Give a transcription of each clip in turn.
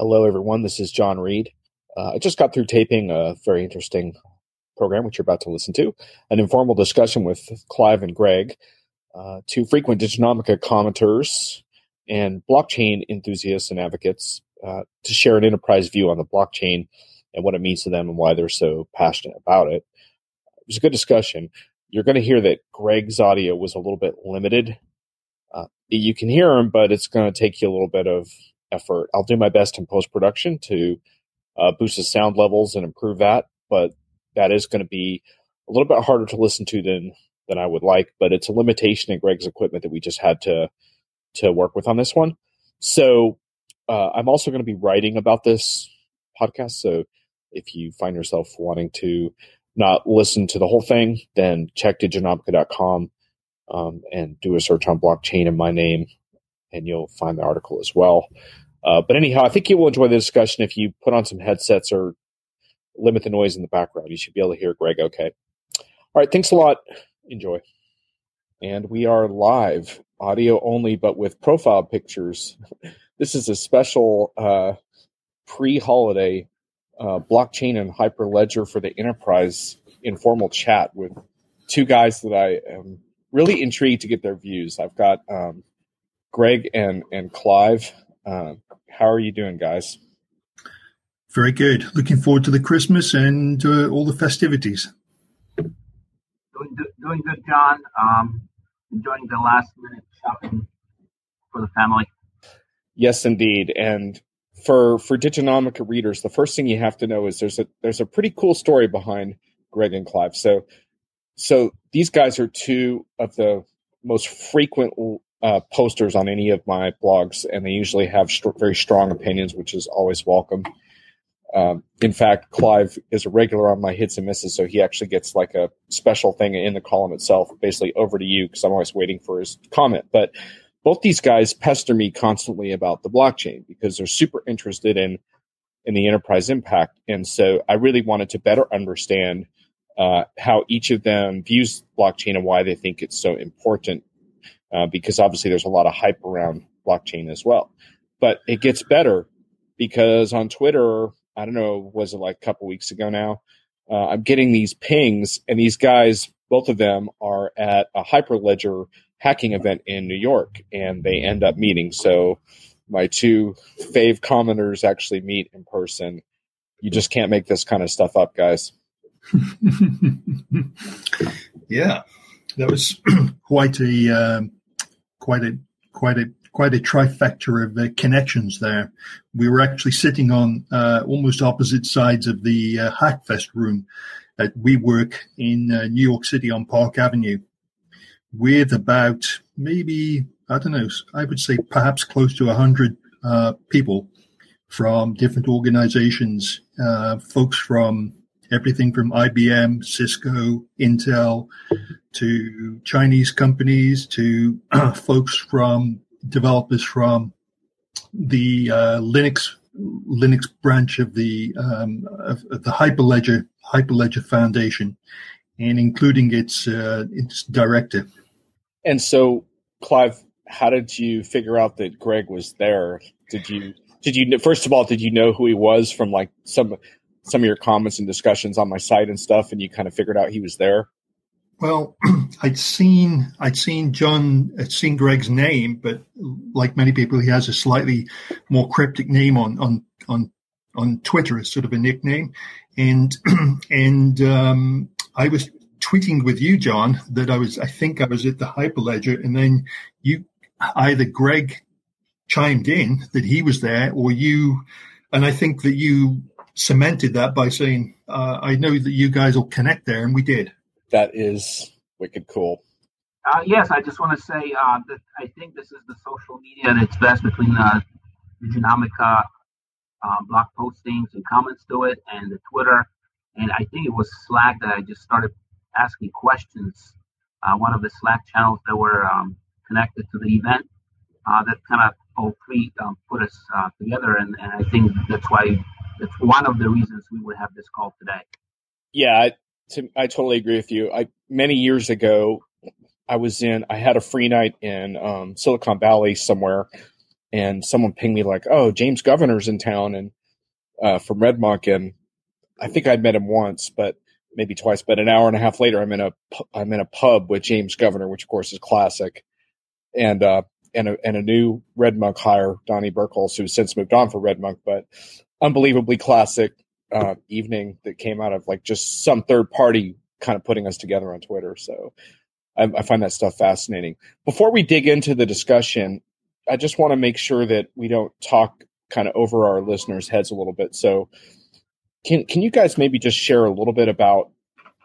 Hello, everyone. This is John Reed. I just got through taping a very interesting program, which you're about to listen to, an informal discussion with Clive and Greg, two frequent Diginomica commenters and blockchain enthusiasts and advocates to share an enterprise view on the blockchain and what it means to them and why they're so passionate about it. It was a good discussion. You're going to hear that Greg's audio was a little bit limited. You can hear him, but it's going to take you a little bit of effort. I'll do my best in post-production to boost the sound levels and improve that, but that is going to be a little bit harder to listen to than I would like, but it's a limitation in Greg's equipment that we just had to work with on this one. So I'm also going to be writing about this podcast, so if you find yourself wanting to not listen to the whole thing, then check diginomica.com and do a search on blockchain in my name, and you'll find the article as well. But anyhow, I think you will enjoy the discussion. If you put on some headsets or limit the noise in the background, you should be able to hear Greg okay. All right, thanks a lot. Enjoy. And we are live, audio only, but with profile pictures. This is a special pre-holiday blockchain and Hyperledger for the Enterprise informal chat with two guys that I am really intrigued to get their views. I've got Greg and Clive. How are you doing, guys? Very good. Looking forward to the Christmas and all the festivities. Doing good, John. Enjoying the last-minute shopping for the family. Yes, indeed. And for Diginomica readers, the first thing you have to know is there's a pretty cool story behind Greg and Clive. So these guys are two of the most frequent posters on any of my blogs, and they usually have very strong opinions, which is always welcome. In fact, Clive is a regular on my hits and misses, so he actually gets like a special thing in the column itself, basically over to you, because I'm always waiting for his comment. But both these guys pester me constantly about the blockchain because they're super interested in the enterprise impact. And so I really wanted to better understand how each of them views blockchain and why they think it's so important, because obviously there's a lot of hype around blockchain as well. But it gets better because on Twitter, I don't know, was it like a couple weeks ago now? I'm getting these pings, and these guys, both of them, are at a Hyperledger hacking event in New York, and they end up meeting. So my two fave commenters actually meet in person. You just can't make this kind of stuff up, guys. Yeah, that was quite a trifecta of connections there. We were actually sitting on almost opposite sides of the Hackfest room at WeWork in New York City on Park Avenue, with about maybe, I don't know, I would say perhaps close to 100 people from different organizations, folks from everything from IBM, Cisco, Intel, to Chinese companies, to folks from developers from the Linux branch of the Hyperledger Foundation, and including its director. And so, Clive, how did you figure out that Greg was there? Did you first of all, did you know who he was from like some of your comments and discussions on my site and stuff, and you kind of figured out he was there? Well, I'd seen Greg's name, but like many people, he has a slightly more cryptic name on Twitter, as sort of a nickname, and I was tweeting with you, John, that I think I was at the Hyperledger, and then you, either Greg chimed in that he was there, or you, and I think that you cemented that by saying, I know that you guys will connect there, and we did. That is wicked cool. Yes, I just want to say that I think this is the social media that's best between Diginomica blog postings and comments to it and the Twitter. And I think it was Slack that I just started asking questions, one of the Slack channels that were connected to the event, that kind of all three put us together. And I think that's why, that's one of the reasons we would have this call today. Yeah, I totally agree with you. Many years ago, I had a free night in Silicon Valley somewhere, and someone pinged me like, oh, James Governor's in town and from Red Monk, and I think I'd met him once, but maybe twice. But an hour and a half later, I'm in a pub with James Governor, which of course is classic, and a new Red Monk hire, Donnie Burkholz, who's since moved on for Red Monk, but unbelievably classic evening that came out of like just some third party kind of putting us together on Twitter. So I find that stuff fascinating. Before we dig into the discussion, I just want to make sure that we don't talk kind of over our listeners' heads a little bit. So can you guys maybe just share a little bit about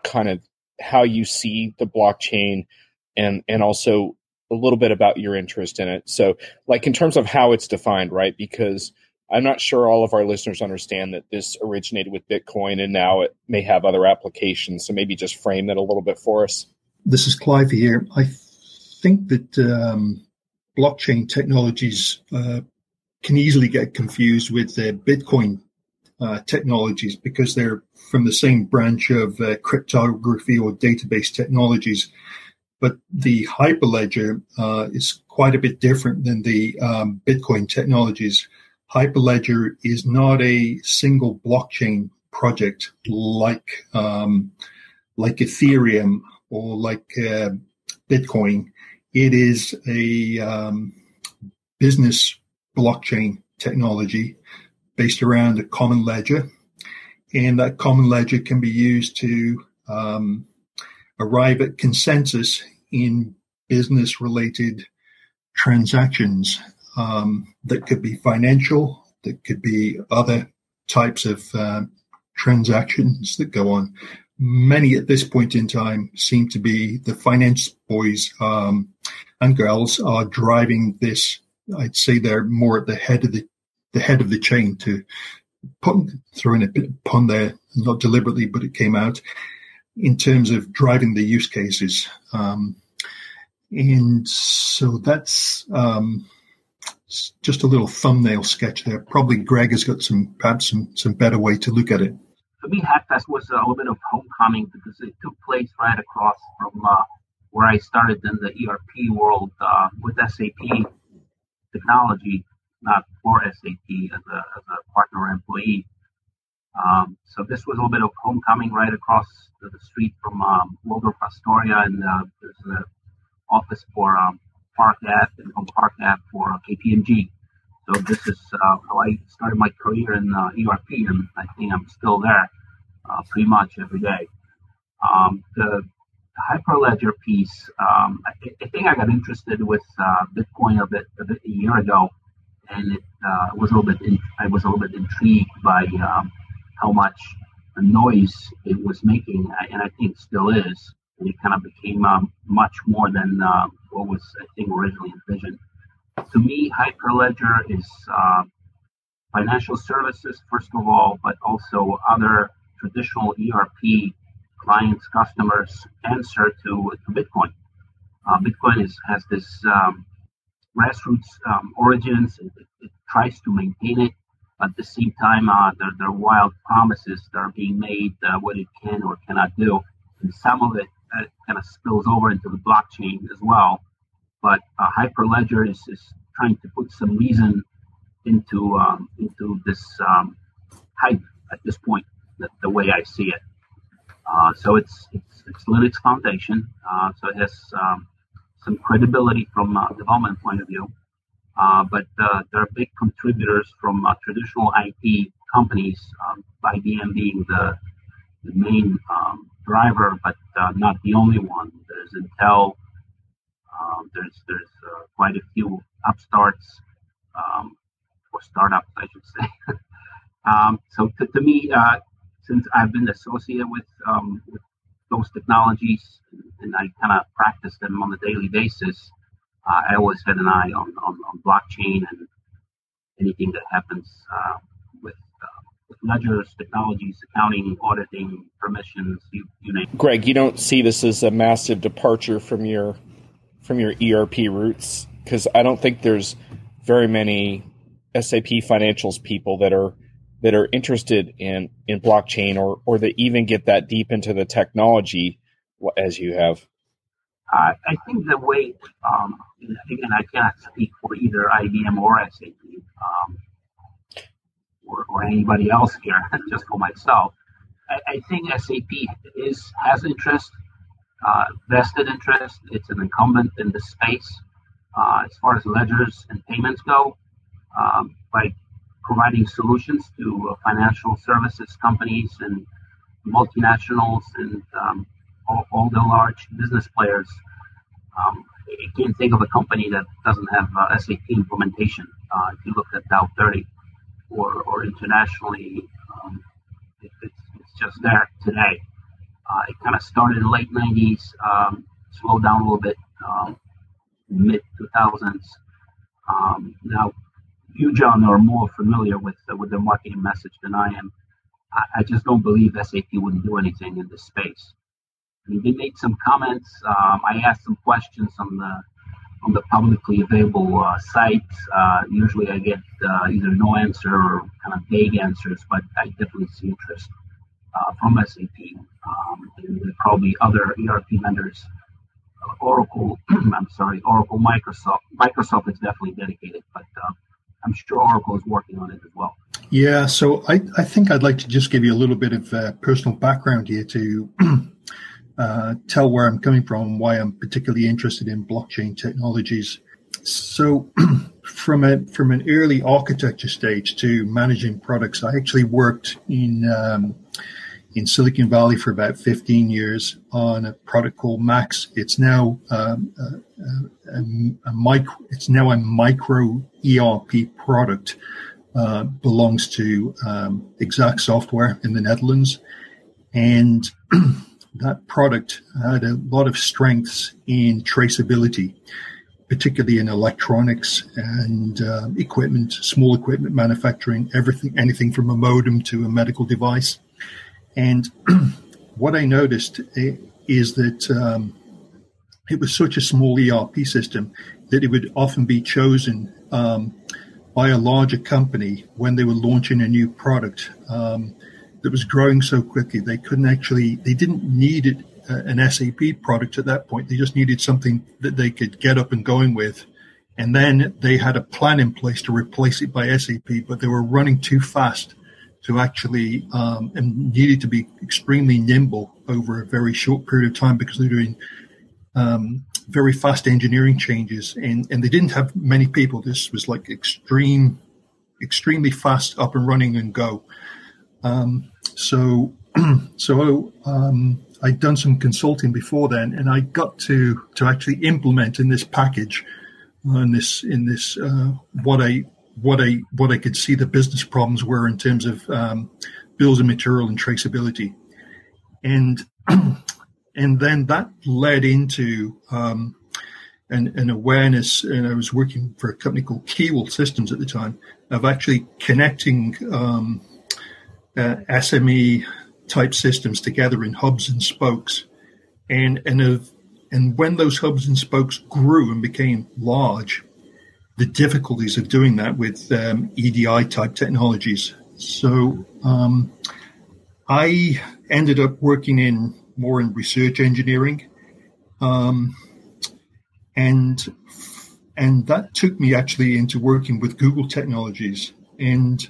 kind of how you see the blockchain and also a little bit about your interest in it? So like in terms of how it's defined, right? Because I'm not sure all of our listeners understand that this originated with Bitcoin and now it may have other applications. So maybe just frame it a little bit for us. This is Clive here. I think that blockchain technologies can easily get confused with Bitcoin technologies because they're from the same branch of cryptography or database technologies. But the Hyperledger is quite a bit different than the Bitcoin technologies. Hyperledger is not a single blockchain project like Ethereum or like Bitcoin. It is a business blockchain technology based around a common ledger, and that common ledger can be used to arrive at consensus in business-related transactions that could be financial, that could be other types of transactions that go on. Many at this point in time seem to be the finance boys and girls are driving this. I'd say they're more at the head of the chain, to put, throwing a bit pun there, not deliberately, but it came out, in terms of driving the use cases. And so that's just a little thumbnail sketch there. Probably Greg has got perhaps some better way to look at it. For me, Hackfest was a little bit of homecoming because it took place right across from where I started in the ERP world with SAP technology, not for SAP as a partner employee. So this was a little bit of homecoming right across the street from Logo Pastoria, and there's an office for Park Avenue and Park Avenue for KPMG. So this is how I started my career in ERP, and I think I'm still there pretty much every day. The Hyperledger piece, I think I got interested with Bitcoin a bit a year ago, and it I was a little bit intrigued by how much noise it was making, and I think still is. And it kind of became much more than what was, I think, originally envisioned. To me, Hyperledger is financial services, first of all, but also other traditional ERP clients, customers' answer to Bitcoin. Bitcoin has this grassroots origins. It tries to maintain it, but at the same time, there are wild promises that are being made what it can or cannot do. And some of it kind of spills over into the blockchain as well. But Hyperledger is trying to put some reason into this hype at this point, the way I see it. So it's Linux Foundation, so it has some credibility from a development point of view. But there are big contributors from traditional IT companies, IBM being the main driver, but not the only one. There's Intel. There's quite a few upstarts, or startups, I should say. So to me, since I've been associated with those technologies and I kind of practice them on a daily basis, I always had an eye on blockchain and anything that happens with ledgers, technologies, accounting, auditing, permissions, you name it. Greg, you don't see this as a massive departure from your ERP roots? Because I don't think there's very many SAP financials people that are interested in blockchain or that even get that deep into the technology as you have. I think the way, again, I cannot speak for either IBM or SAP or anybody else here, just for myself. I think SAP has interest, vested interest. It's an incumbent in the space as far as ledgers and payments go, by providing solutions to financial services companies and multinationals and all the large business players. You can't think of a company that doesn't have SAP implementation. If you look at Dow 30 or internationally, it's just there today. It kind of started in the late 90s, slowed down a little bit, mid-2000s. Now, you, John, are more familiar with the marketing message than I am. I just don't believe SAP wouldn't do anything in this space. I mean, they made some comments. I asked some questions on the publicly available sites. Usually I get either no answer or kind of vague answers, but I definitely see interest from SAP. And probably other ERP vendors, Oracle, Oracle, Microsoft is definitely dedicated, but I'm sure Oracle is working on it as well. Yeah, so I think I'd like to just give you a little bit of personal background here to tell where I'm coming from and why I'm particularly interested in blockchain technologies. So from an early architecture stage to managing products, I actually worked in Silicon Valley for about 15 years on a product called Max. It's now a micro ERP product. Belongs to Exact Software in the Netherlands, and that product had a lot of strengths in traceability, particularly in electronics and equipment, small equipment manufacturing, anything from a modem to a medical device. And what I noticed is that it was such a small ERP system that it would often be chosen by a larger company when they were launching a new product that was growing so quickly. They couldn't actually, they didn't need an SAP product at that point. They just needed something that they could get up and going with. And then they had a plan in place to replace it by SAP, but they were running too fast to actually, and needed to be extremely nimble over a very short period of time because they were doing very fast engineering changes, and they didn't have many people. This was like extremely fast, up and running and go. So I'd done some consulting before then, and I got to actually implement in this package, what I could see the business problems were in terms of bills of material and traceability, and then that led into an awareness, and I was working for a company called Keyword Systems at the time, of actually connecting SME-type systems together in hubs and spokes. And when those hubs and spokes grew and became large, the difficulties of doing that with EDI-type technologies. So I ended up working more in research engineering, and that took me actually into working with Google technologies. And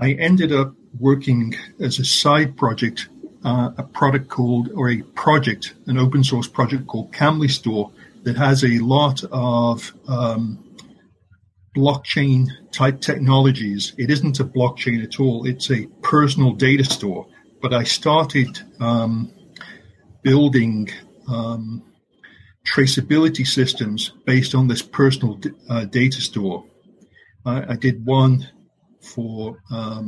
I ended up working as a side project, an open source project called Camly Store that has a lot of blockchain type technologies. It isn't a blockchain at all. It's a personal data store. But I started building traceability systems based on this personal data store. I did one for a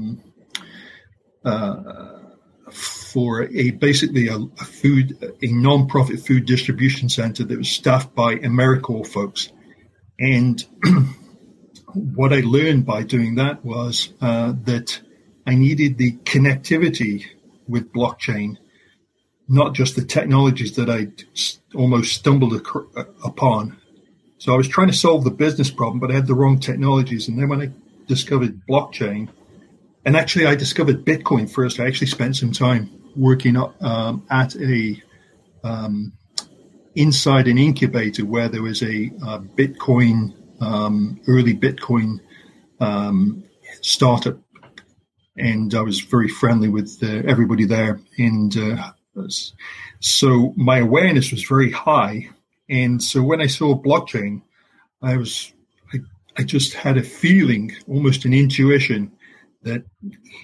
non-profit food distribution center that was staffed by AmeriCorps folks. And what I learned by doing that was that I needed the connectivity with blockchain, not just the technologies that I almost stumbled upon. So I was trying to solve the business problem, but I had the wrong technologies. And then when I discovered blockchain, and actually I discovered Bitcoin first, I actually spent some time working at a inside an incubator where there was a Bitcoin, early Bitcoin startup. And I was very friendly with everybody there. And so my awareness was very high. And so when I saw blockchain, I just had a feeling, almost an intuition, that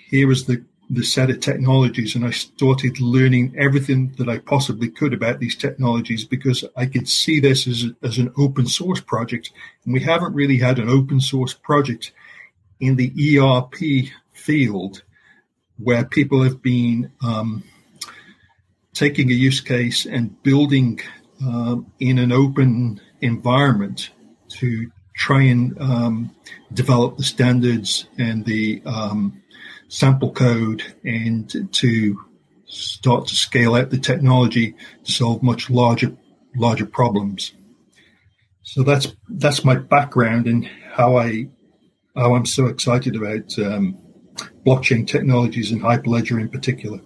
here was the set of technologies. And I started learning everything that I possibly could about these technologies, because I could see this as an open source project. And we haven't really had an open source project in the ERP field where people have been taking a use case and building in an open environment to try and develop the standards and the sample code, and to start to scale out the technology to solve much larger problems. So that's my background and how I'm so excited about blockchain technologies and Hyperledger in particular.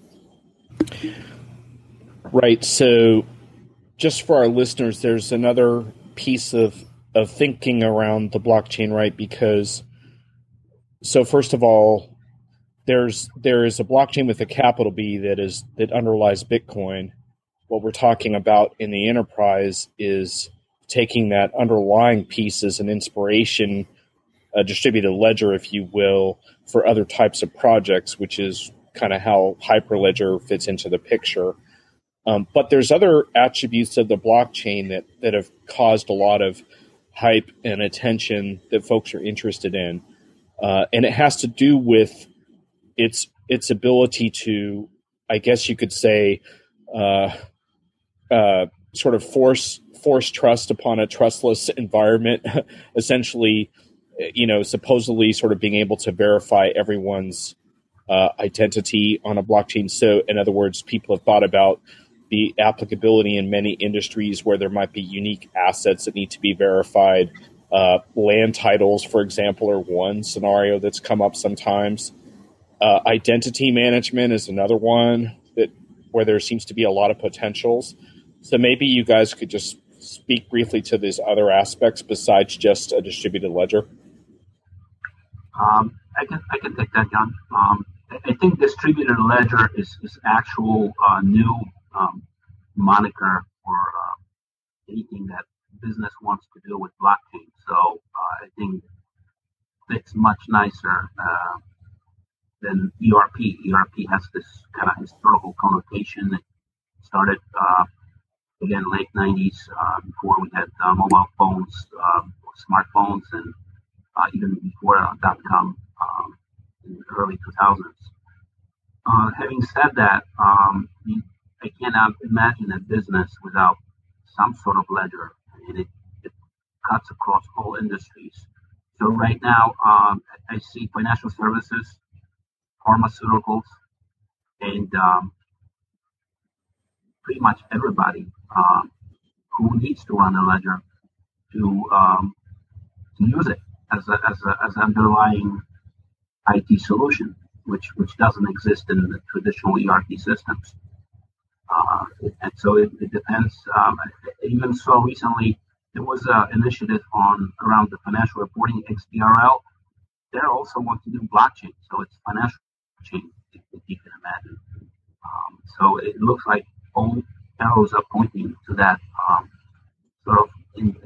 Right. So just for our listeners, there's another piece of thinking around the blockchain, right? Because, so first of all, there is a blockchain with a capital B that underlies Bitcoin. What we're talking about in the enterprise is taking that underlying piece as an inspiration, a distributed ledger, if you will, for other types of projects, which is kind of how Hyperledger fits into the picture. But there's other attributes of the blockchain that have caused a lot of hype and attention that folks are interested in. And it has to do with its ability to, I guess you could say, sort of force trust upon a trustless environment, essentially, supposedly sort of being able to verify everyone's identity on a blockchain. So, in other words, people have thought about the applicability in many industries where there might be unique assets that need to be verified. Land titles, for example, are one scenario that's come up sometimes. Identity management is another one where there seems to be a lot of potentials. So maybe you guys could just speak briefly to these other aspects besides just a distributed ledger. I can take that, John. I think distributed ledger is actual new moniker for anything that business wants to do with blockchain. So I think it's much nicer than ERP. ERP has this kind of historical connotation that started again late 90s before we had mobile phones, smartphones, and even before dot-com in the early 2000s. Having said that, I cannot imagine a business without some sort of ledger, and it cuts across all industries. So right now, I see financial services, pharmaceuticals, and pretty much everybody who needs to run a ledger to use it as an underlying IT solution, which doesn't exist in the traditional ERP systems. And so it depends. Even so, recently there was an initiative around the financial reporting, XBRL. They also want to do blockchain, so it's financial chain, if you can imagine. So it looks like all arrows are pointing to that. Sort of in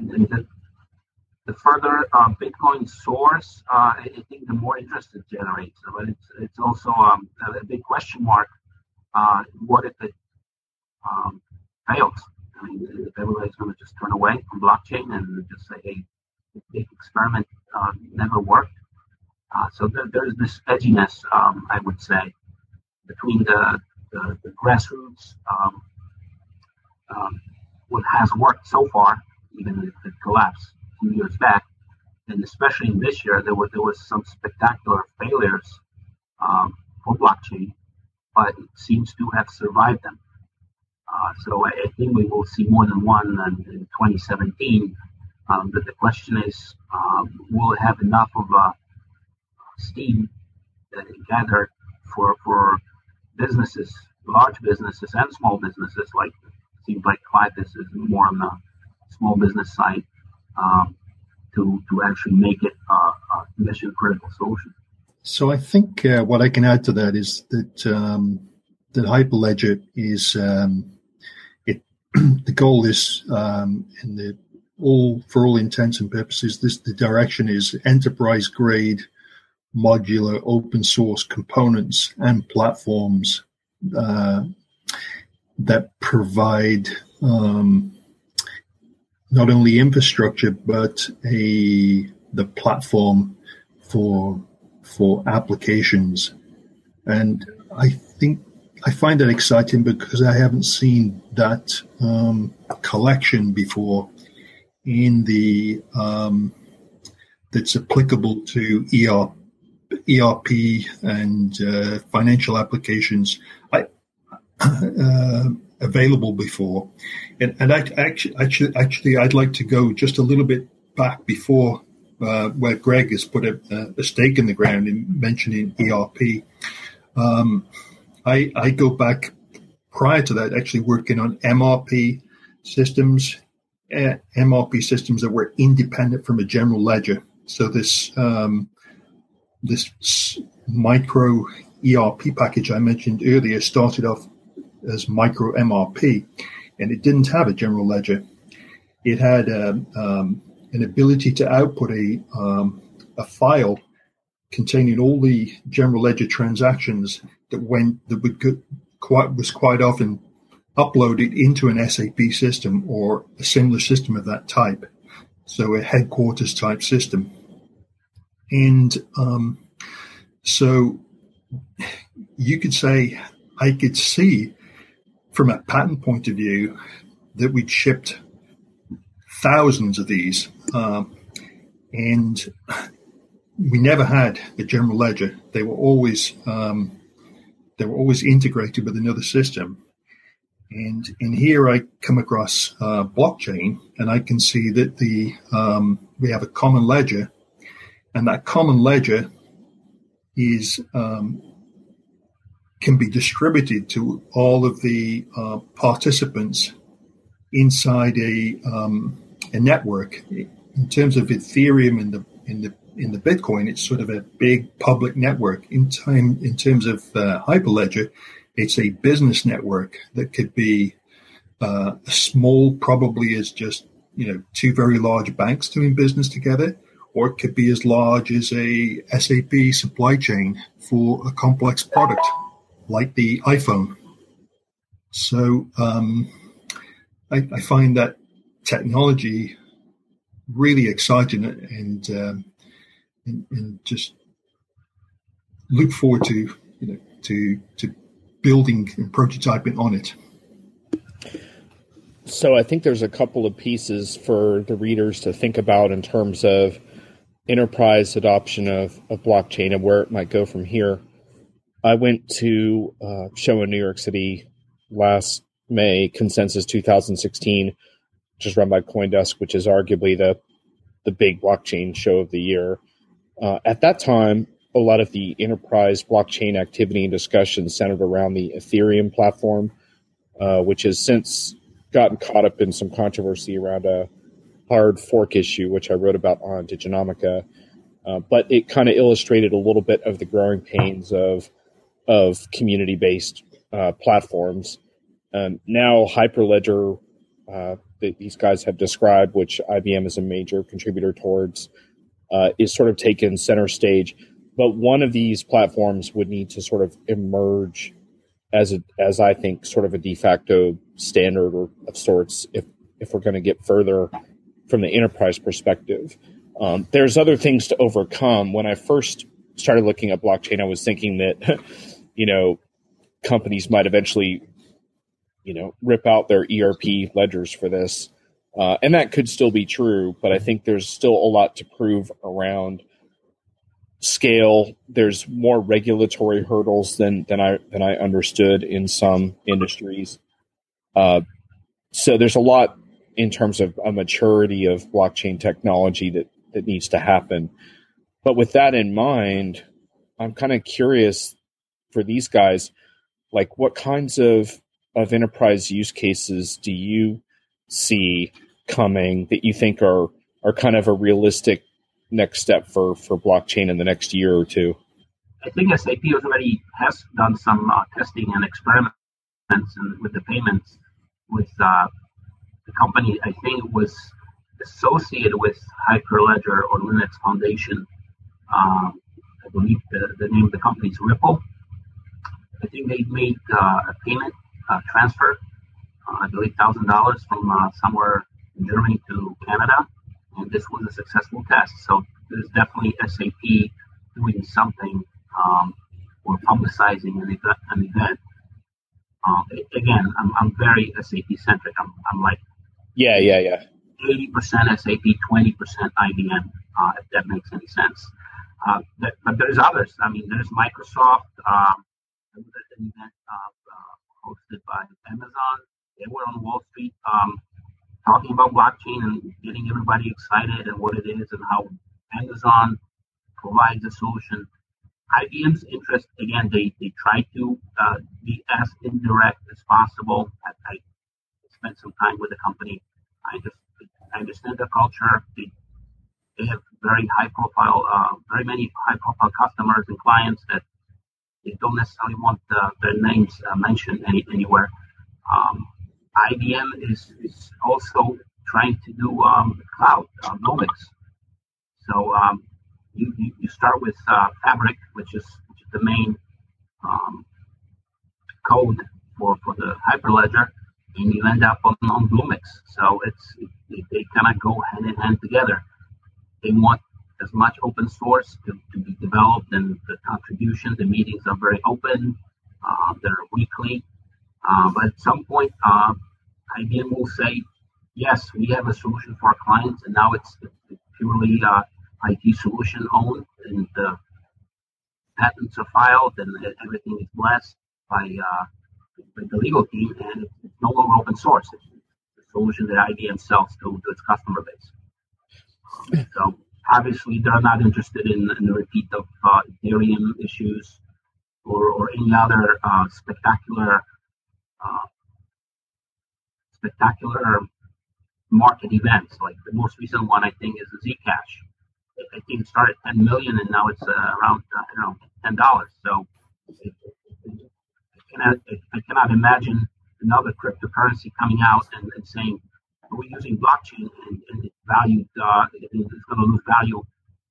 the further Bitcoin soars, I think the more interest it generates. But it's also a big question mark. What if it fails? I mean, if everybody's going to just turn away from blockchain and just say, hey, the big experiment never worked. So there's this edginess, I would say, between the grassroots, what has worked so far, even if it collapsed a few years back, and especially in this year, there was some spectacular failures for blockchain, but it seems to have survived them. So I think we will see more than one in 2017. But the question is, will it have enough of steam that it gathered for businesses, large businesses and small businesses like seems like Clive is more on the small business side to actually make it a mission critical solution. So I think what I can add to that is that that Hyperledger is the goal is in the for all intents and purposes, the direction is enterprise grade, modular, open source components and platforms that provide not only infrastructure but the platform for applications. And I find that exciting because I haven't seen that collection before in the that's applicable to ERP and financial applications available before. And actually, I'd like to go just a little bit back before where Greg has put a stake in the ground in mentioning ERP. I go back prior to that, actually working on MRP systems, that were independent from a general ledger. So this this micro ERP package I mentioned earlier started off as micro MRP, and it didn't have a general ledger. It had an ability to output a file containing all the general ledger transactions that was quite often uploaded into an SAP system or a similar system of that type, so a headquarters type system. And so you could say, I could see from a patent point of view that we'd shipped thousands of these, and we never had a general ledger. They were always integrated with another system. And in here, I come across blockchain, and I can see that we have a common ledger, and that common ledger is can be distributed to all of the participants inside a network. In terms of Ethereum and in the Bitcoin, it's sort of a big public network. In terms of Hyperledger, it's a business network that could be as small, probably as just two very large banks doing business together, or it could be as large as a SAP supply chain for a complex product like the iPhone. So I find that technology really exciting, and just look forward to to building and prototyping on it. So I think there's a couple of pieces for the readers to think about in terms of enterprise adoption of blockchain and where it might go from here. I went to a show in New York City last May, Consensus 2016, which is run by CoinDesk, which is arguably the big blockchain show of the year. At that time, a lot of the enterprise blockchain activity and discussion centered around the Ethereum platform, which has since gotten caught up in some controversy around a hard fork issue, which I wrote about on Diginomica. But it kind of illustrated a little bit of the growing pains of community-based platforms. Now Hyperledger, that these guys have described, which IBM is a major contributor towards, is sort of taken center stage. But one of these platforms would need to sort of emerge as I think sort of a de facto standard of sorts if we're going to get further from the enterprise perspective. There's other things to overcome. When I first started looking at blockchain, I was thinking that, companies might eventually, rip out their ERP ledgers for this. And that could still be true, but I think there's still a lot to prove around scale. There's more regulatory hurdles than I understood in some industries. So there's a lot in terms of a maturity of blockchain technology that needs to happen. But with that in mind, I'm kind of curious for these guys, like what kinds of of enterprise use cases do you see coming that you think are kind of a realistic next step for blockchain in the next year or two? I think SAP already has done some testing and experiments with the payments with the company, I think, was associated with Hyperledger or Linux Foundation. I believe the name of the company is Ripple. I think they made a payment transfer, I believe $1,000 from somewhere in Germany to Canada, and this was a successful test. So there's definitely SAP doing something or publicizing an event. Again, I'm very SAP-centric. I'm like 80% SAP, 20% IBM, if that makes any sense. But there's others. I mean, there's Microsoft. There's an event hosted by Amazon. They were on Wall Street talking about blockchain and getting everybody excited and what it is and how Amazon provides a solution. IBM's interest, again, they try to be as indirect as possible. I spent some time with the company. I understand their culture. They have very high-profile, very many high-profile customers and clients that they don't necessarily want their names mentioned anywhere. IBM is also trying to do cloud, Bluemix. So you start with Fabric, which is the main code for the Hyperledger, and you end up on BlueMix. So they kind of go hand in hand together. They want as much open source to be developed, and the contribution, the meetings are very open. They're weekly. But at some point, IBM will say, yes, we have a solution for our clients, and now it's purely IT solution owned, and the patents are filed, and everything is blessed by the legal team, and it's no longer open source. It's the solution that IBM sells to its customer base. So obviously, they're not interested in the repeat of Ethereum issues or any other spectacular market events. Like the most recent one, I think, is the Zcash. I think it started at $10 million, and now it's around $10. So I cannot imagine another cryptocurrency coming out and saying we're using blockchain and it's valued. It's going to lose value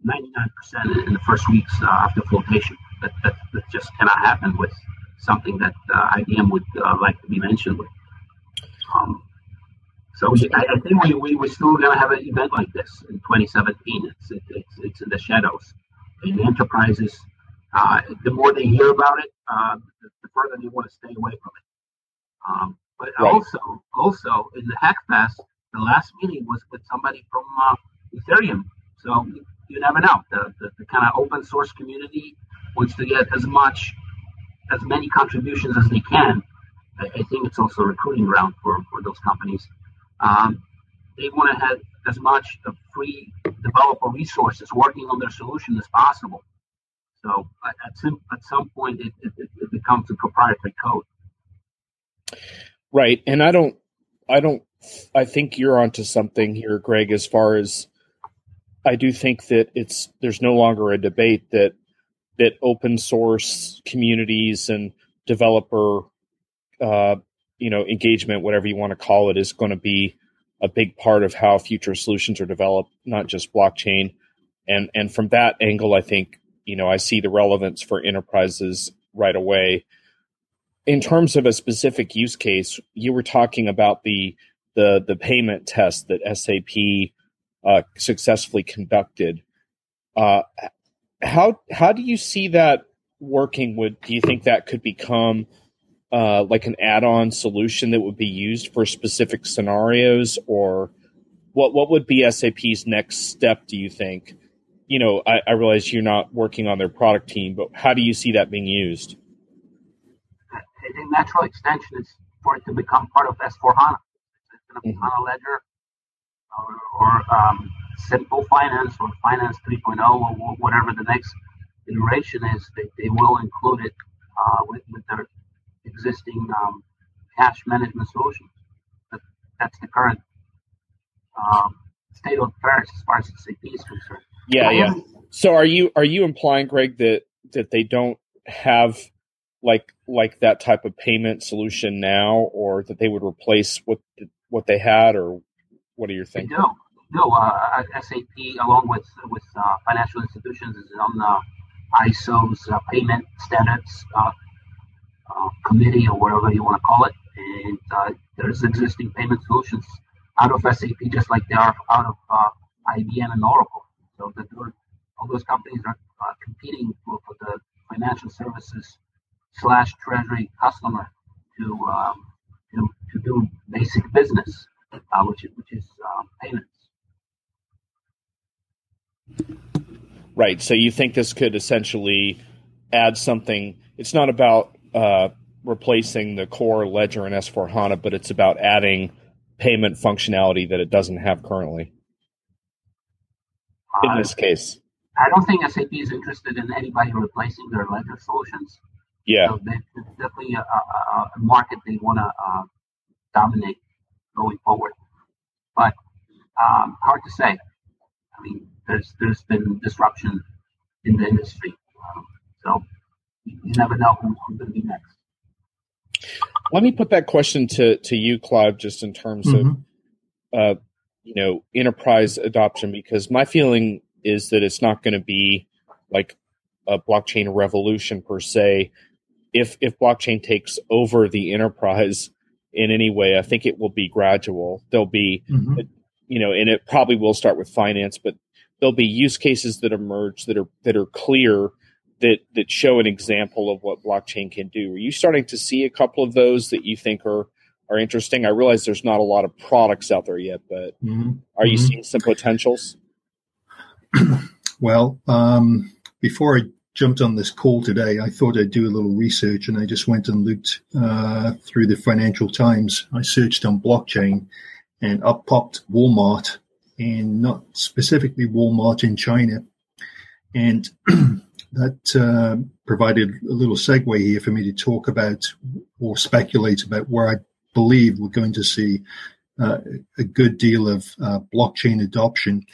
99% in the first weeks after flotation. That just cannot happen with something that IBM would like to be mentioned with. So I think we're still going to have an event like this in 2017. It's in the shadows. And enterprises, the more they hear about it, the further they want to stay away from it. But right. Also in the Hackfest, the last meeting was with somebody from Ethereum. So you never know. The kind of open source community wants to get as many contributions as they can. I think it's also a recruiting ground for those companies. They want to have as much of free developer resources working on their solution as possible. So at some point, it becomes a proprietary code. Right, and I think you're onto something here, Greg. As far as I do think that there's no longer a debate that open source communities and developer engagement, whatever you want to call it, is going to be a big part of how future solutions are developed, not just blockchain. And from that angle, I think, I see the relevance for enterprises right away. In terms of a specific use case, you were talking about the payment test that SAP successfully conducted. How do you see that working? Do you think that could become like an add-on solution that would be used for specific scenarios, or what would be SAP's next step, do you think? I realize you're not working on their product team, but how do you see that being used? The natural extension is for it to become part of S4 HANA. It's going to be HANA Ledger or Simple Finance or Finance 3.0 or whatever the next iteration is. They will include it with their existing cash management solutions. That's the current state of affairs as far as SAP is concerned. Yeah. So are you implying, Greg, that they don't have like that type of payment solution now, or that they would replace what they had, or what are your thinking? No, SAP, along with financial institutions, is on the ISO's payment standards committee, or whatever you want to call it. And there's existing payment solutions out of SAP, just like they are out of IBM and Oracle. So all those companies are competing for the financial services / treasury customer to do basic business, which is payments. Right. So you think this could essentially add something? It's not about replacing the core ledger in S4 HANA, but it's about adding payment functionality that it doesn't have currently. In this case, I don't think SAP is interested in anybody replacing their ledger solutions. Yeah, so it's definitely a market they want to dominate going forward. But hard to say. I mean, there's been disruption in the industry, so you never know who's going to be next. Let me put that question to you, Clive, just in terms of enterprise adoption, because my feeling is that it's not going to be like a blockchain revolution per se. If blockchain takes over the enterprise in any way, I think it will be gradual. There'll be, and it probably will start with finance, but there'll be use cases that emerge that are clear, that show an example of what blockchain can do. Are you starting to see a couple of those that you think are interesting? I realize there's not a lot of products out there yet, but are you seeing some potentials? Well, before I jumped on this call today, I thought I'd do a little research, and I just went and looked through the Financial Times. I searched on blockchain, and up popped Walmart, and not specifically Walmart in China. And that provided a little segue here for me to talk about or speculate about where I believe we're going to see a good deal of blockchain adoption.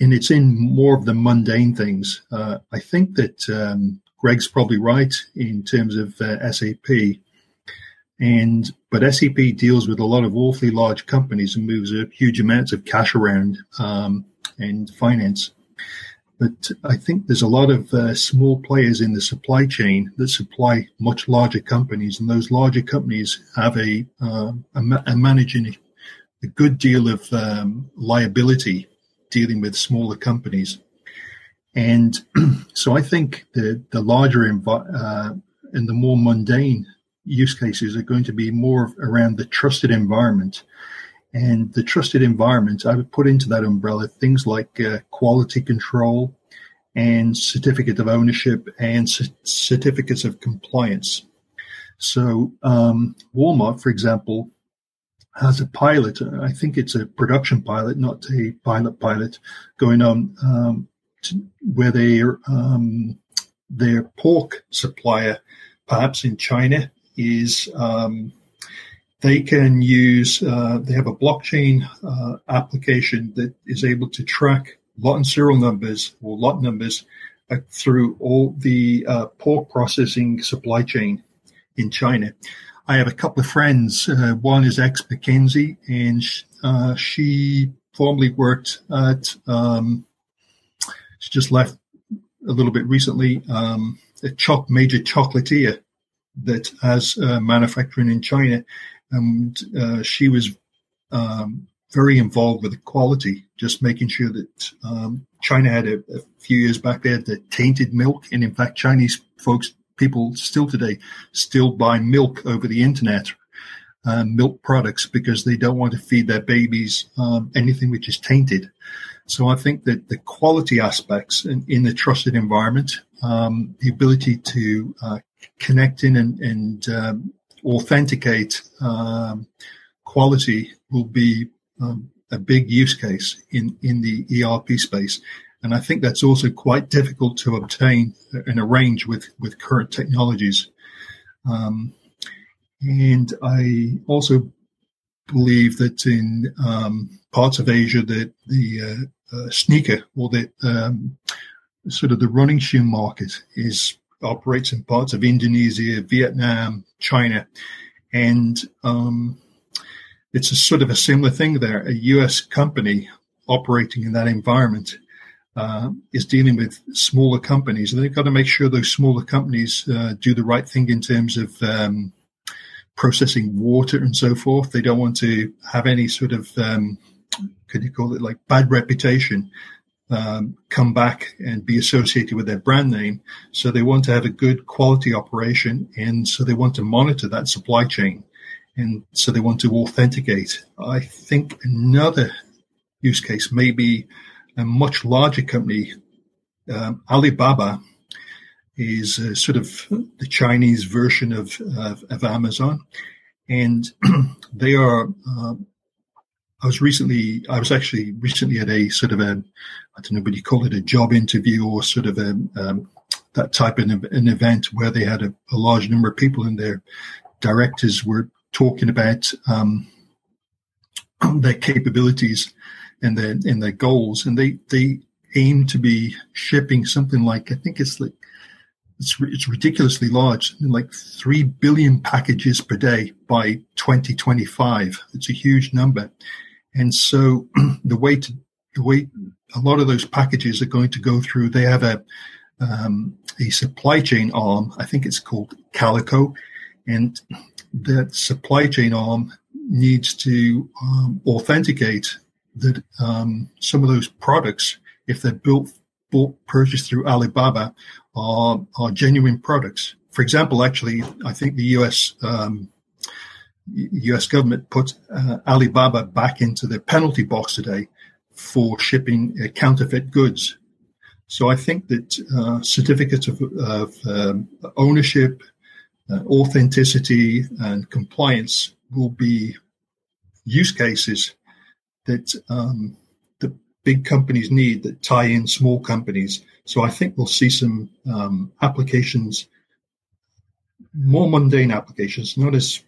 And it's in more of the mundane things. I think that Greg's probably right in terms of SAP. But SAP deals with a lot of awfully large companies and moves huge amounts of cash around and finance. But I think there's a lot of small players in the supply chain that supply much larger companies. And those larger companies have a managing a good deal of liability dealing with smaller companies. And so I think the larger and the more mundane use cases are going to be more around the trusted environment. And the trusted environment, I would put into that umbrella things like quality control and certificate of ownership and certificates of compliance. So Walmart, for example, has a pilot. I think it's a production pilot, not a pilot going on, where their pork supplier, perhaps in China, is they have a blockchain application that is able to track lot and serial numbers or lot numbers through all the pork processing supply chain in China. I have a couple of friends. One is ex-McKinsey, and she formerly worked at she just left a little bit recently, major chocolatier that has manufacturing in China. And she was very involved with the quality, just making sure that China had a few years back, they had the tainted milk. And in fact, Chinese people still today buy milk over the internet, milk products, because they don't want to feed their babies anything which is tainted. So I think that the quality aspects in the trusted environment, the ability to connect in and authenticate quality will be a big use case in the ERP space. And I think that's also quite difficult to obtain and arrange with current technologies. And I also believe that in parts of Asia that the sneaker or the sort of the running shoe market operates in parts of Indonesia, Vietnam, China, and it's a sort of a similar thing there. A U.S. company operating in that environment is dealing with smaller companies, and they've got to make sure those smaller companies do the right thing in terms of processing water and so forth. They don't want to have any sort of, could you call it like bad reputation, come back and be associated with their brand name. So they want to have a good quality operation, and so they want to monitor that supply chain, and so they want to authenticate. I think another use case may be a much larger company. Alibaba is sort of the Chinese version of Amazon, and they are. I was actually recently at a sort of a, I don't know what you call it, a job interview or sort of a that type of an event where they had a large number of people, and their directors were talking about their capabilities and their goals, and they aim to be shipping something like, I think it's like, it's ridiculously large, like 3 billion packages per day by 2025. It's a huge number. And so the way a lot of those packages are going to go through, they have a supply chain arm. I think it's called Calico. And that supply chain arm needs to authenticate that some of those products, if they're bought, purchased through Alibaba, are genuine products. For example, actually, I think the U.S. government put Alibaba back into the penalty box today for shipping counterfeit goods. So I think that certificates of ownership, authenticity, and compliance will be use cases that the big companies need that tie in small companies. So I think we'll see some applications, more mundane applications, not as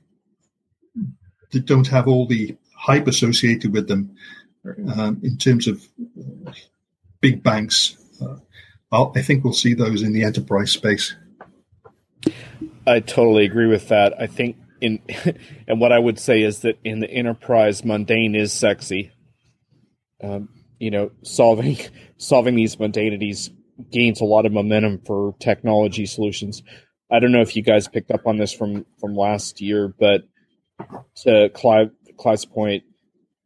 that don't have all the hype associated with them in terms of big banks. I think we'll see those in the enterprise space. I totally agree with that. I think and what I would say is that in the enterprise, mundane is sexy. Solving these mundanities gains a lot of momentum for technology solutions. I don't know if you guys picked up on this from last year, but to Clive's point,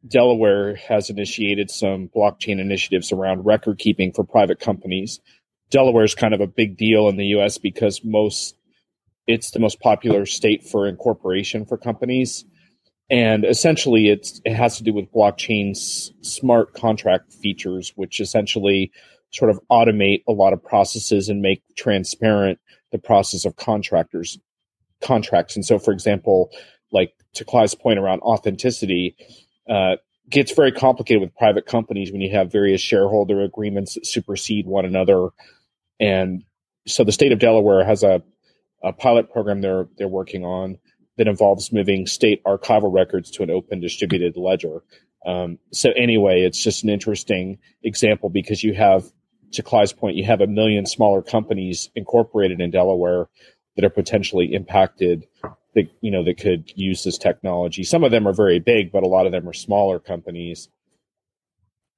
Delaware has initiated some blockchain initiatives around record keeping for private companies. Delaware is kind of a big deal in the U.S. because it's the most popular state for incorporation for companies. And essentially, it has to do with blockchain's smart contract features, which essentially sort of automate a lot of processes and make transparent the process of contracts. And so, for example, like to Clive's point around authenticity, gets very complicated with private companies when you have various shareholder agreements that supersede one another. And so the state of Delaware has a pilot program they're working on that involves moving state archival records to an open distributed ledger. So anyway, it's just an interesting example because you have, to Clive's point, you have 1 million smaller companies incorporated in Delaware that are potentially impacted that could use this technology. Some of them are very big, but a lot of them are smaller companies.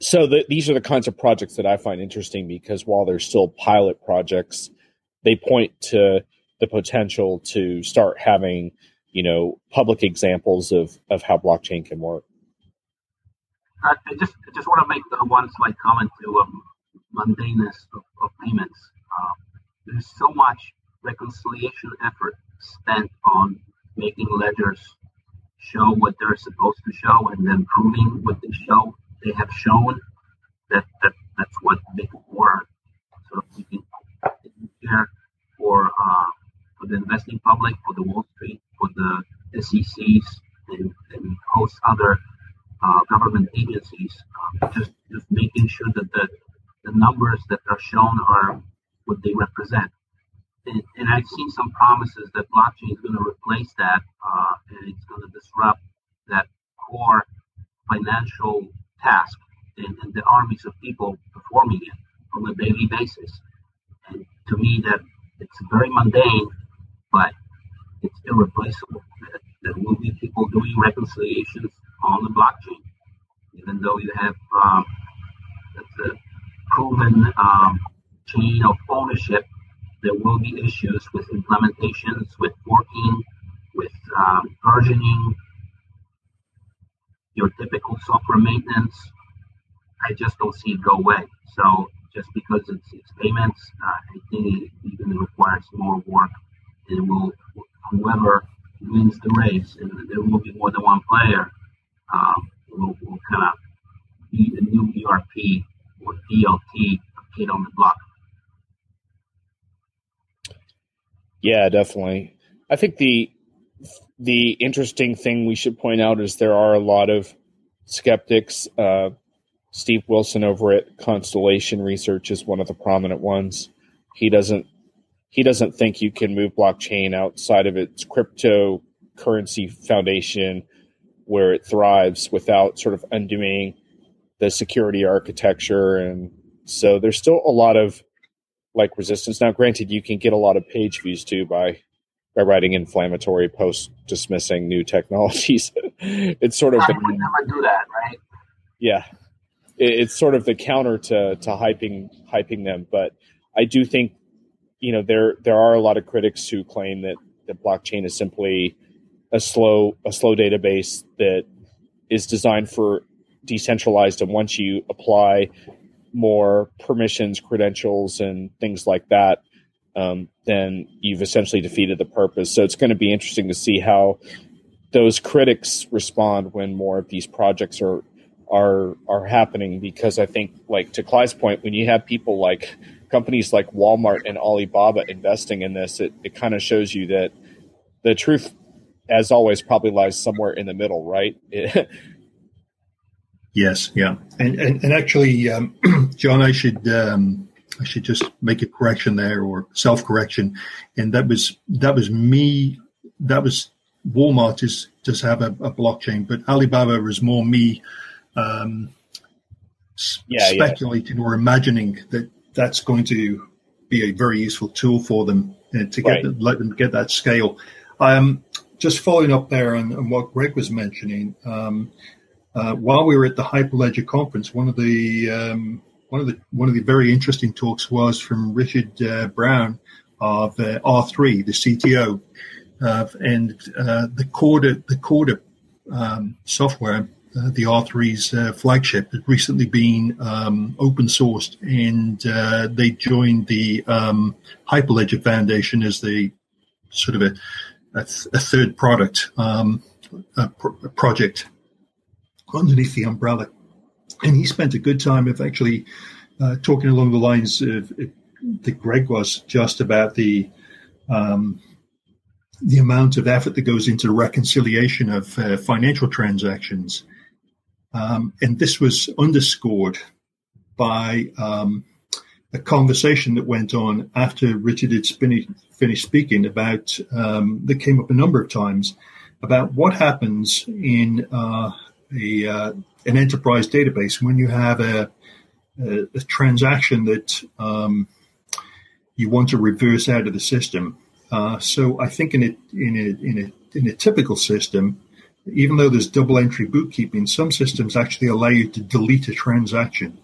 So these are the kinds of projects that I find interesting because while they're still pilot projects, they point to the potential to start having public examples of how blockchain can work. I just want to make one slight comment to mundaneness of payments. There's so much reconciliation effort spent on making ledgers show what they're supposed to show and then proving what they have shown. That's what Big Four sort of taking care for the investing public, for the Wall Street, for the SECs, and host other government agencies, just making sure that the numbers that are shown are what they represent. And I see some promises that blockchain is going to replace that, and it's going to disrupt that core financial task and the armies of people performing it on a daily basis. And to me, that it's very mundane, but it's irreplaceable. There will be people doing reconciliations on the blockchain, even though you have the proven chain of ownership. There will be issues with implementations, with forking, with versioning, your typical software maintenance. I just don't see it go away. So just because it's payments, I think it even requires more work. And will whoever wins the race, and there will be more than one player, will kind of be the new ERP or DLT kid on the block. Yeah, definitely. I think the interesting thing we should point out is there are a lot of skeptics. Steve Wilson over at Constellation Research is one of the prominent ones. He doesn't think you can move blockchain outside of its cryptocurrency foundation where it thrives without sort of undoing the security architecture. And so there's still a lot of like resistance. Now, granted, you can get a lot of page views too by writing inflammatory posts dismissing new technologies. It's sort of I would never do that, right? Yeah, it's sort of the counter to hyping them. But I do think there are a lot of critics who claim that the blockchain is simply a slow database that is designed for decentralized, and once you apply more permissions, credentials, and things like that, then you've essentially defeated the purpose. So it's going to be interesting to see how those critics respond when more of these projects are happening. Because I think, like to Clive's point, when you have people like companies like Walmart and Alibaba investing in this, it kind of shows you that the truth, as always, probably lies somewhere in the middle, right? Yes, yeah, and actually, John, I should just make a correction there, or self-correction, and that was me. That was Walmart is just have a blockchain, but Alibaba was more me speculating or imagining that's going to be a very useful tool for them to get let them get that scale. Just following up there on what Greg was mentioning. While we were at the Hyperledger conference, one of the very interesting talks was from Richard Brown of R3, the CTO, and the Corda software, the R3's flagship, had recently been open sourced, and they joined the Hyperledger Foundation as the sort of a third product project underneath the umbrella. And he spent a good time of actually talking along the lines of that Greg was just about the amount of effort that goes into reconciliation of financial transactions. And this was underscored by a conversation that went on after Richard had finished speaking about, that came up a number of times, about what happens in an enterprise database when you have a transaction that you want to reverse out of the system. So I think in a typical system, even though there's double entry bookkeeping, some systems actually allow you to delete a transaction.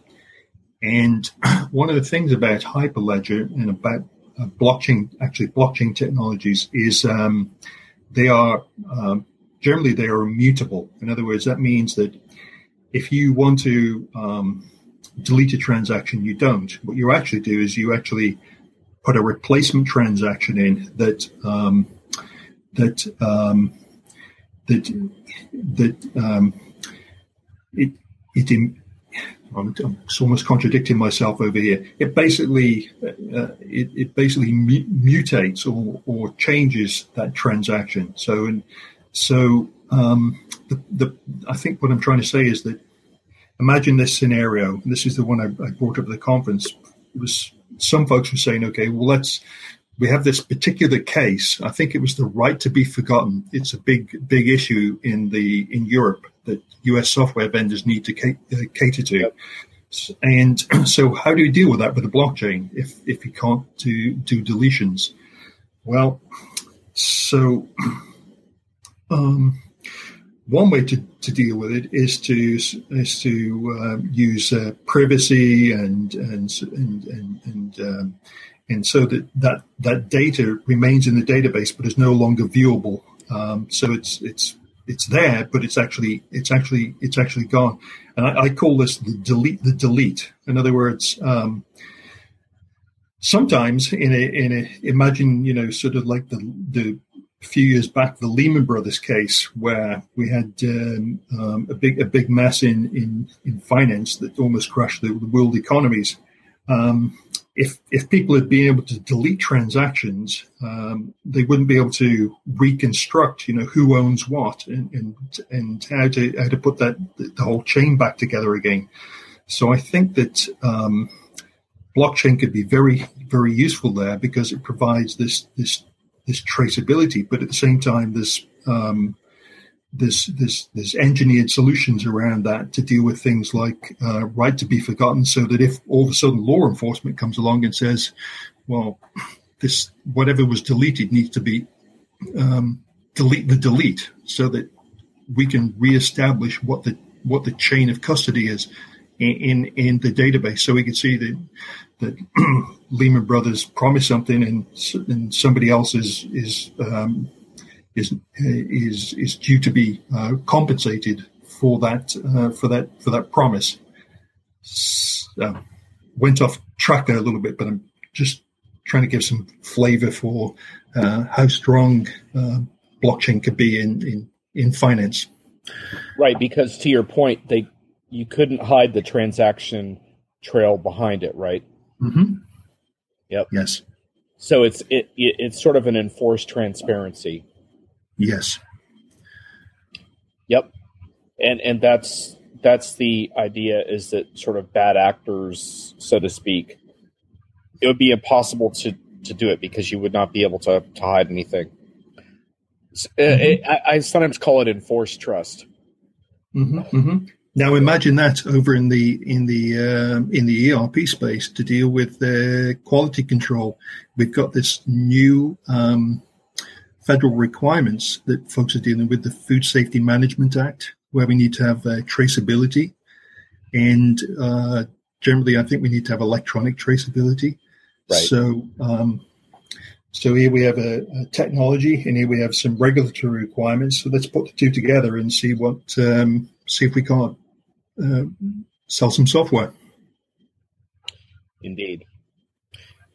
And one of the things about Hyperledger and about blockchain technologies is they are generally, they are immutable. In other words, that means that if you want to delete a transaction, you don't. What you actually do is you actually put a replacement transaction in I'm almost contradicting myself over here. It basically mutates or changes that transaction. So I think what I'm trying to say is that imagine this scenario. And this is the one I brought up at the conference. It was some folks were saying, okay, well, let's we have this particular case. I think it was the right to be forgotten. It's a big issue in Europe that US software vendors need to cater to. Yep. And so how do you deal with that with a blockchain if you can't do deletions? Well, so one way to deal with it is to use privacy and so that data remains in the database but is no longer viewable. So it's there, but it's actually gone. And I call this the delete. In other words, sometimes imagine, you know, sort of like the few years back, the Lehman Brothers case, where we had a big mess in finance that almost crashed the world economies. If people had been able to delete transactions, they wouldn't be able to reconstruct, you know, who owns what and how to put the whole chain back together again. So I think that blockchain could be very, very useful there because it provides this traceability, but at the same time, there's engineered solutions around that to deal with things like right to be forgotten, so that if all of a sudden law enforcement comes along and says, well, this whatever was deleted needs to be delete, so that we can reestablish what the chain of custody is in the database. So we can see that Lehman Brothers promised something and somebody else is due to be compensated for that promise. So, went off track there a little bit, but I'm just trying to give some flavour for how strong blockchain could be in finance. Right, because to your point, you couldn't hide the transaction trail behind it, right? Mm-hmm. Yep. Yes. So it's sort of an enforced transparency. Yes. Yep. And that's the idea, is that sort of bad actors, so to speak, it would be impossible to do it because you would not be able to hide anything. Mm-hmm. I sometimes call it enforced trust. Mm-hmm, mm-hmm. Now imagine that over in the ERP space to deal with quality control. We've got this new federal requirements that folks are dealing with, the Food Safety Management Act, where we need to have traceability. And generally, I think we need to have electronic traceability. Right. So here we have a technology, and here we have some regulatory requirements. So let's put the two together and see see if we can't sell some software. Indeed.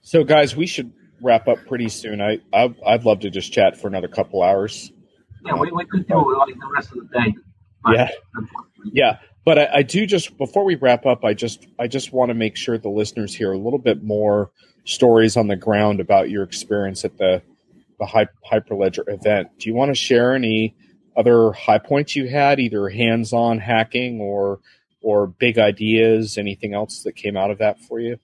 So, guys, we should wrap up pretty soon. I'd love to just chat for another couple hours. Yeah, we could do like the rest of the day. Yeah. But I do just, before we wrap up, I just want to make sure the listeners hear a little bit more stories on the ground about your experience at the Hyperledger event. Do you want to share any other high points you had, either hands-on hacking or big ideas, anything else that came out of that for you?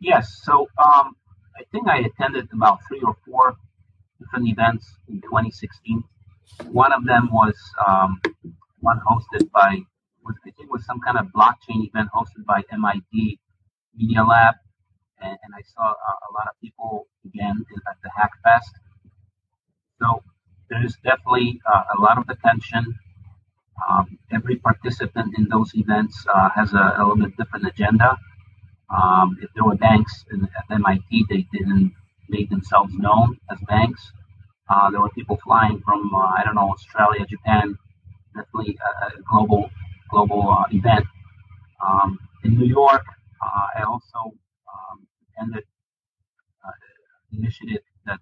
Yes. So, I think I attended about 3 or 4 different events in 2016. One of them was one hosted by, I think was some kind of blockchain event hosted by MIT Media Lab. And I saw a lot of people again at the Hack Fest. So there's definitely a lot of attention. Every participant in those events has a little bit different agenda. If there were banks at MIT, they didn't make themselves known as banks. There were people flying from, Australia, Japan, definitely a global event. In New York, I also attended an initiative that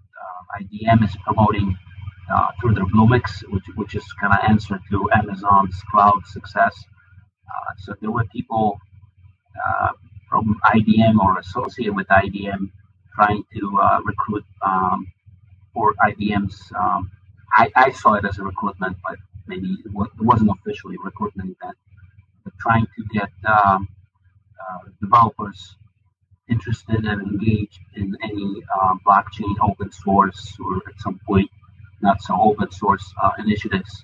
IBM is promoting through their BlueMix, which is kind of answer to Amazon's cloud success. So there were people from IBM or associated with IBM trying to recruit for IBM's, I saw it as a recruitment, but maybe it wasn't officially a recruitment event, but trying to get developers interested and engaged in any blockchain open source, or at some point not so open source initiatives.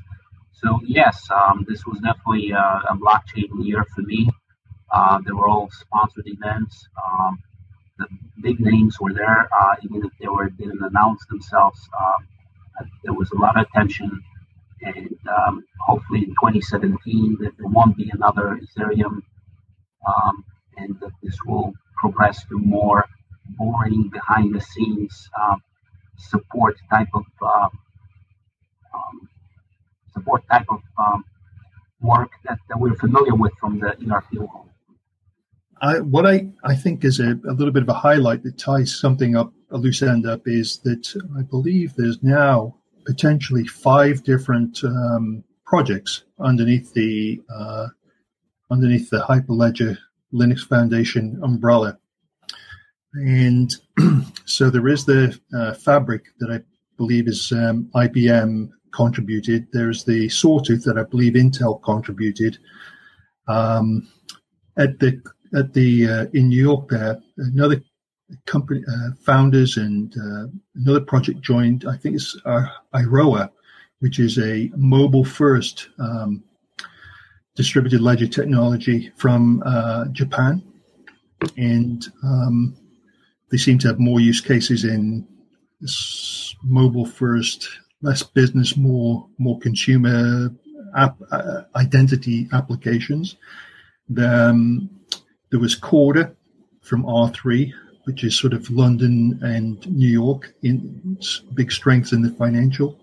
So yes, this was definitely a blockchain year for me. They were all sponsored events. The big names were there, even if they didn't announce themselves. There was a lot of attention, and hopefully in 2017 that there won't be another Ethereum, and that this will progress to more boring, behind-the-scenes support type of work that we're familiar with from the ERP world. What I think is a little bit of a highlight that ties something up, a loose end up, is that I believe there's now potentially 5 different projects underneath the Hyperledger Linux Foundation umbrella. And so there is the Fabric that I believe is IBM contributed. There's the Sawtooth that I believe Intel contributed. At the in New York there, another company founders and another project joined. I think it's IROA, which is a mobile first distributed ledger technology from Japan, and they seem to have more use cases in this mobile first, less business, more consumer app identity applications. There was Corda from R3, which is sort of London and New York, in big strength in the financial.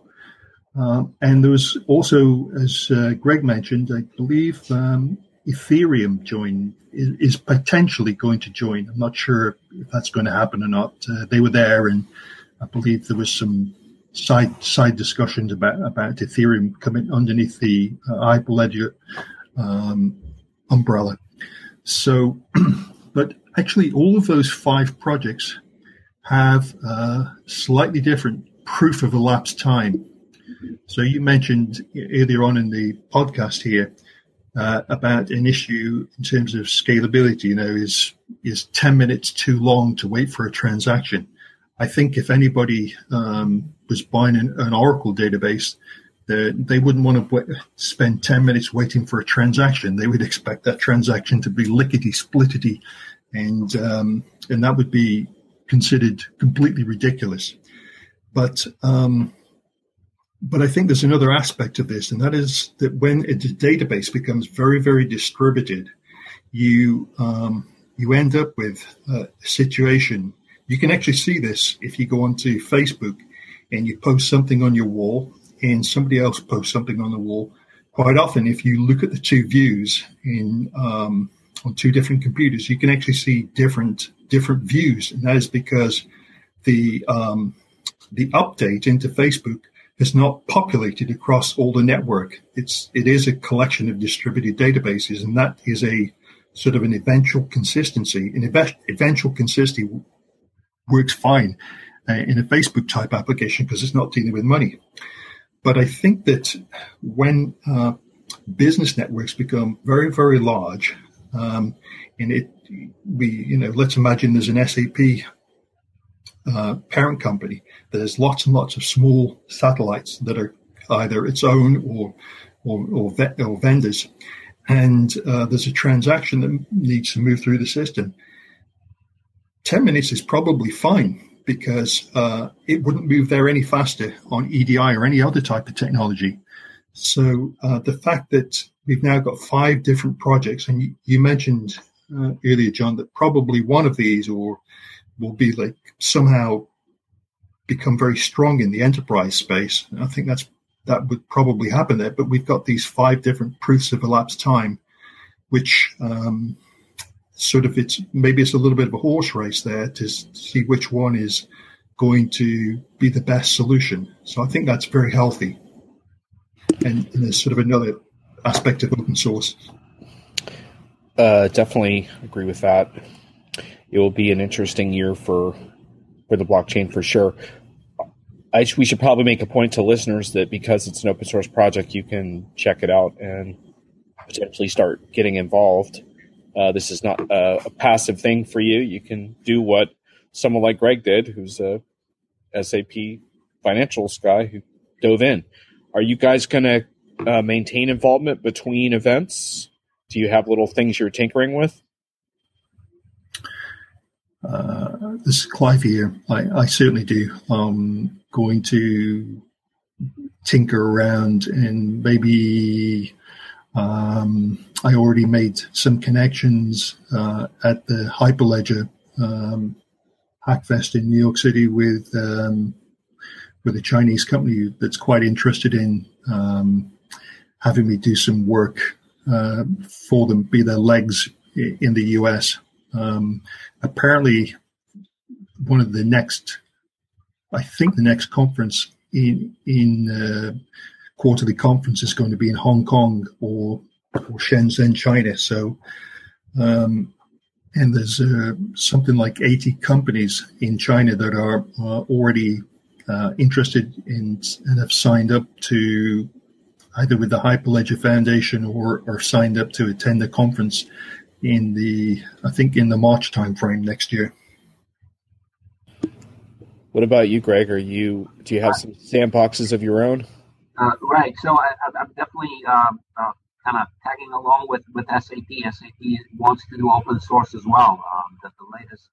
And there was also, as Greg mentioned, I believe Ethereum is potentially going to join. I'm not sure if that's going to happen or not. They were there, and I believe there was some side discussions about Ethereum coming underneath the Hyperledger umbrella. So, but actually all of those 5 projects have slightly different proof of elapsed time. So you mentioned earlier on in the podcast here about an issue in terms of scalability. You know, is 10 minutes too long to wait for a transaction? I think if anybody was buying an Oracle database, they wouldn't want to spend 10 minutes waiting for a transaction. They would expect that transaction to be lickety-splittity, and that would be considered completely ridiculous. But I think there's another aspect of this, and that is that when a database becomes very, very distributed, you end up with a situation. You can actually see this if you go onto Facebook and you post something on your wall, and somebody else posts something on the wall. Quite often, if you look at the 2 views on 2 different computers, you can actually see different views, and that is because the update into Facebook is not populated across all the network. It is a collection of distributed databases, and that is a sort of an eventual consistency. An eventual consistency works fine in a Facebook type application because it's not dealing with money. But I think that when business networks become very, very large, let's imagine there's an SAP parent company that has lots and lots of small satellites that are either its own or vendors, and there's a transaction that needs to move through the system. 10 minutes is probably fine, because it wouldn't move there any faster on EDI or any other type of technology. So the fact that we've now got 5 different projects, and you mentioned earlier, John, that probably one of these or will be like somehow become very strong in the enterprise space. And I think that would probably happen there. But we've got these 5 different proofs of elapsed time, which it's a little bit of a horse race there to see which one is going to be the best solution. So I think that's very healthy, and there's sort of another aspect of open source. Definitely agree with that. It will be an interesting year for the blockchain for sure. We should probably make a point to listeners that because it's an open source project, you can check it out and potentially start getting involved. This is not a passive thing for you. You can do what someone like Greg did, who's a SAP financials guy who dove in. Are you guys going to maintain involvement between events? Do you have little things you're tinkering with? This is Clive here. I certainly do. I'm going to tinker around, and maybe I already made some connections at the Hyperledger Hackfest in New York City with a Chinese company that's quite interested in having me do some work for them, be their legs in the US. Apparently, one of the next, I think the next conference in quarterly conference is going to be in Hong Kong or Shenzhen, China. So, and there's something like 80 companies in China that are already interested in and have signed up to either with the Hyperledger Foundation or signed up to attend the conference in the March timeframe next year. What about you, Greg? Do you have some sandboxes of your own? Right. So I'm definitely kind of tagging along with SAP. SAP wants to do open source as well. The latest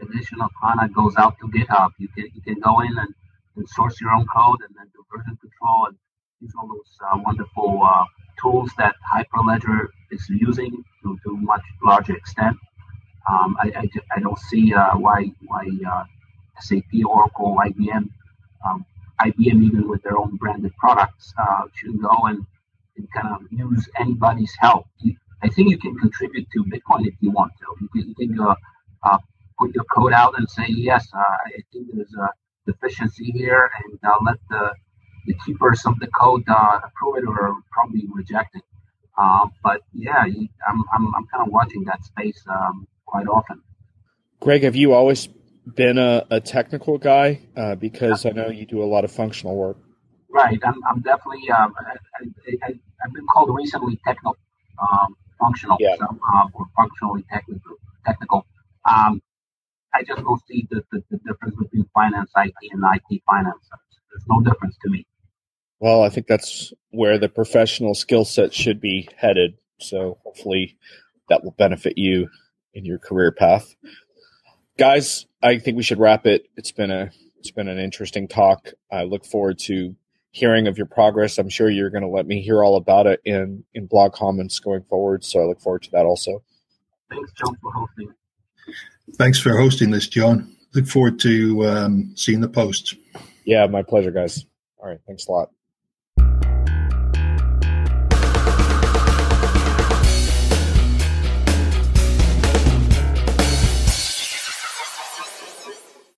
edition of HANA goes out to GitHub. You can go in and source your own code and then do version control and use all those wonderful tools that Hyperledger is using to much larger extent. I don't see why SAP, Oracle, IBM even with their own branded products should go and kind of use anybody's help. I think you can contribute to Bitcoin if you want to. You can put your code out and say, yes, I think there's a deficiency here, and let the keepers of the code approve it or probably reject it. But yeah, I'm kind of watching that space quite often. Greg, have you always been a technical guy? Because I know you do a lot of functional work. Right, I'm definitely. I've been called recently technical, functional, yeah. Or functionally technical. I just don't see the difference between finance, IT, and IT finance. There's no difference to me. Well, I think that's where the professional skill set should be headed. So hopefully that will benefit you in your career path. Guys, I think we should wrap it. It's been an interesting talk. I look forward to hearing of your progress. I'm sure you're going to let me hear all about it in blog comments going forward. So I look forward to that also. Thanks, John, for hosting. Thanks for hosting this, John. Look forward to seeing the post. Yeah, my pleasure, guys. All right. Thanks a lot.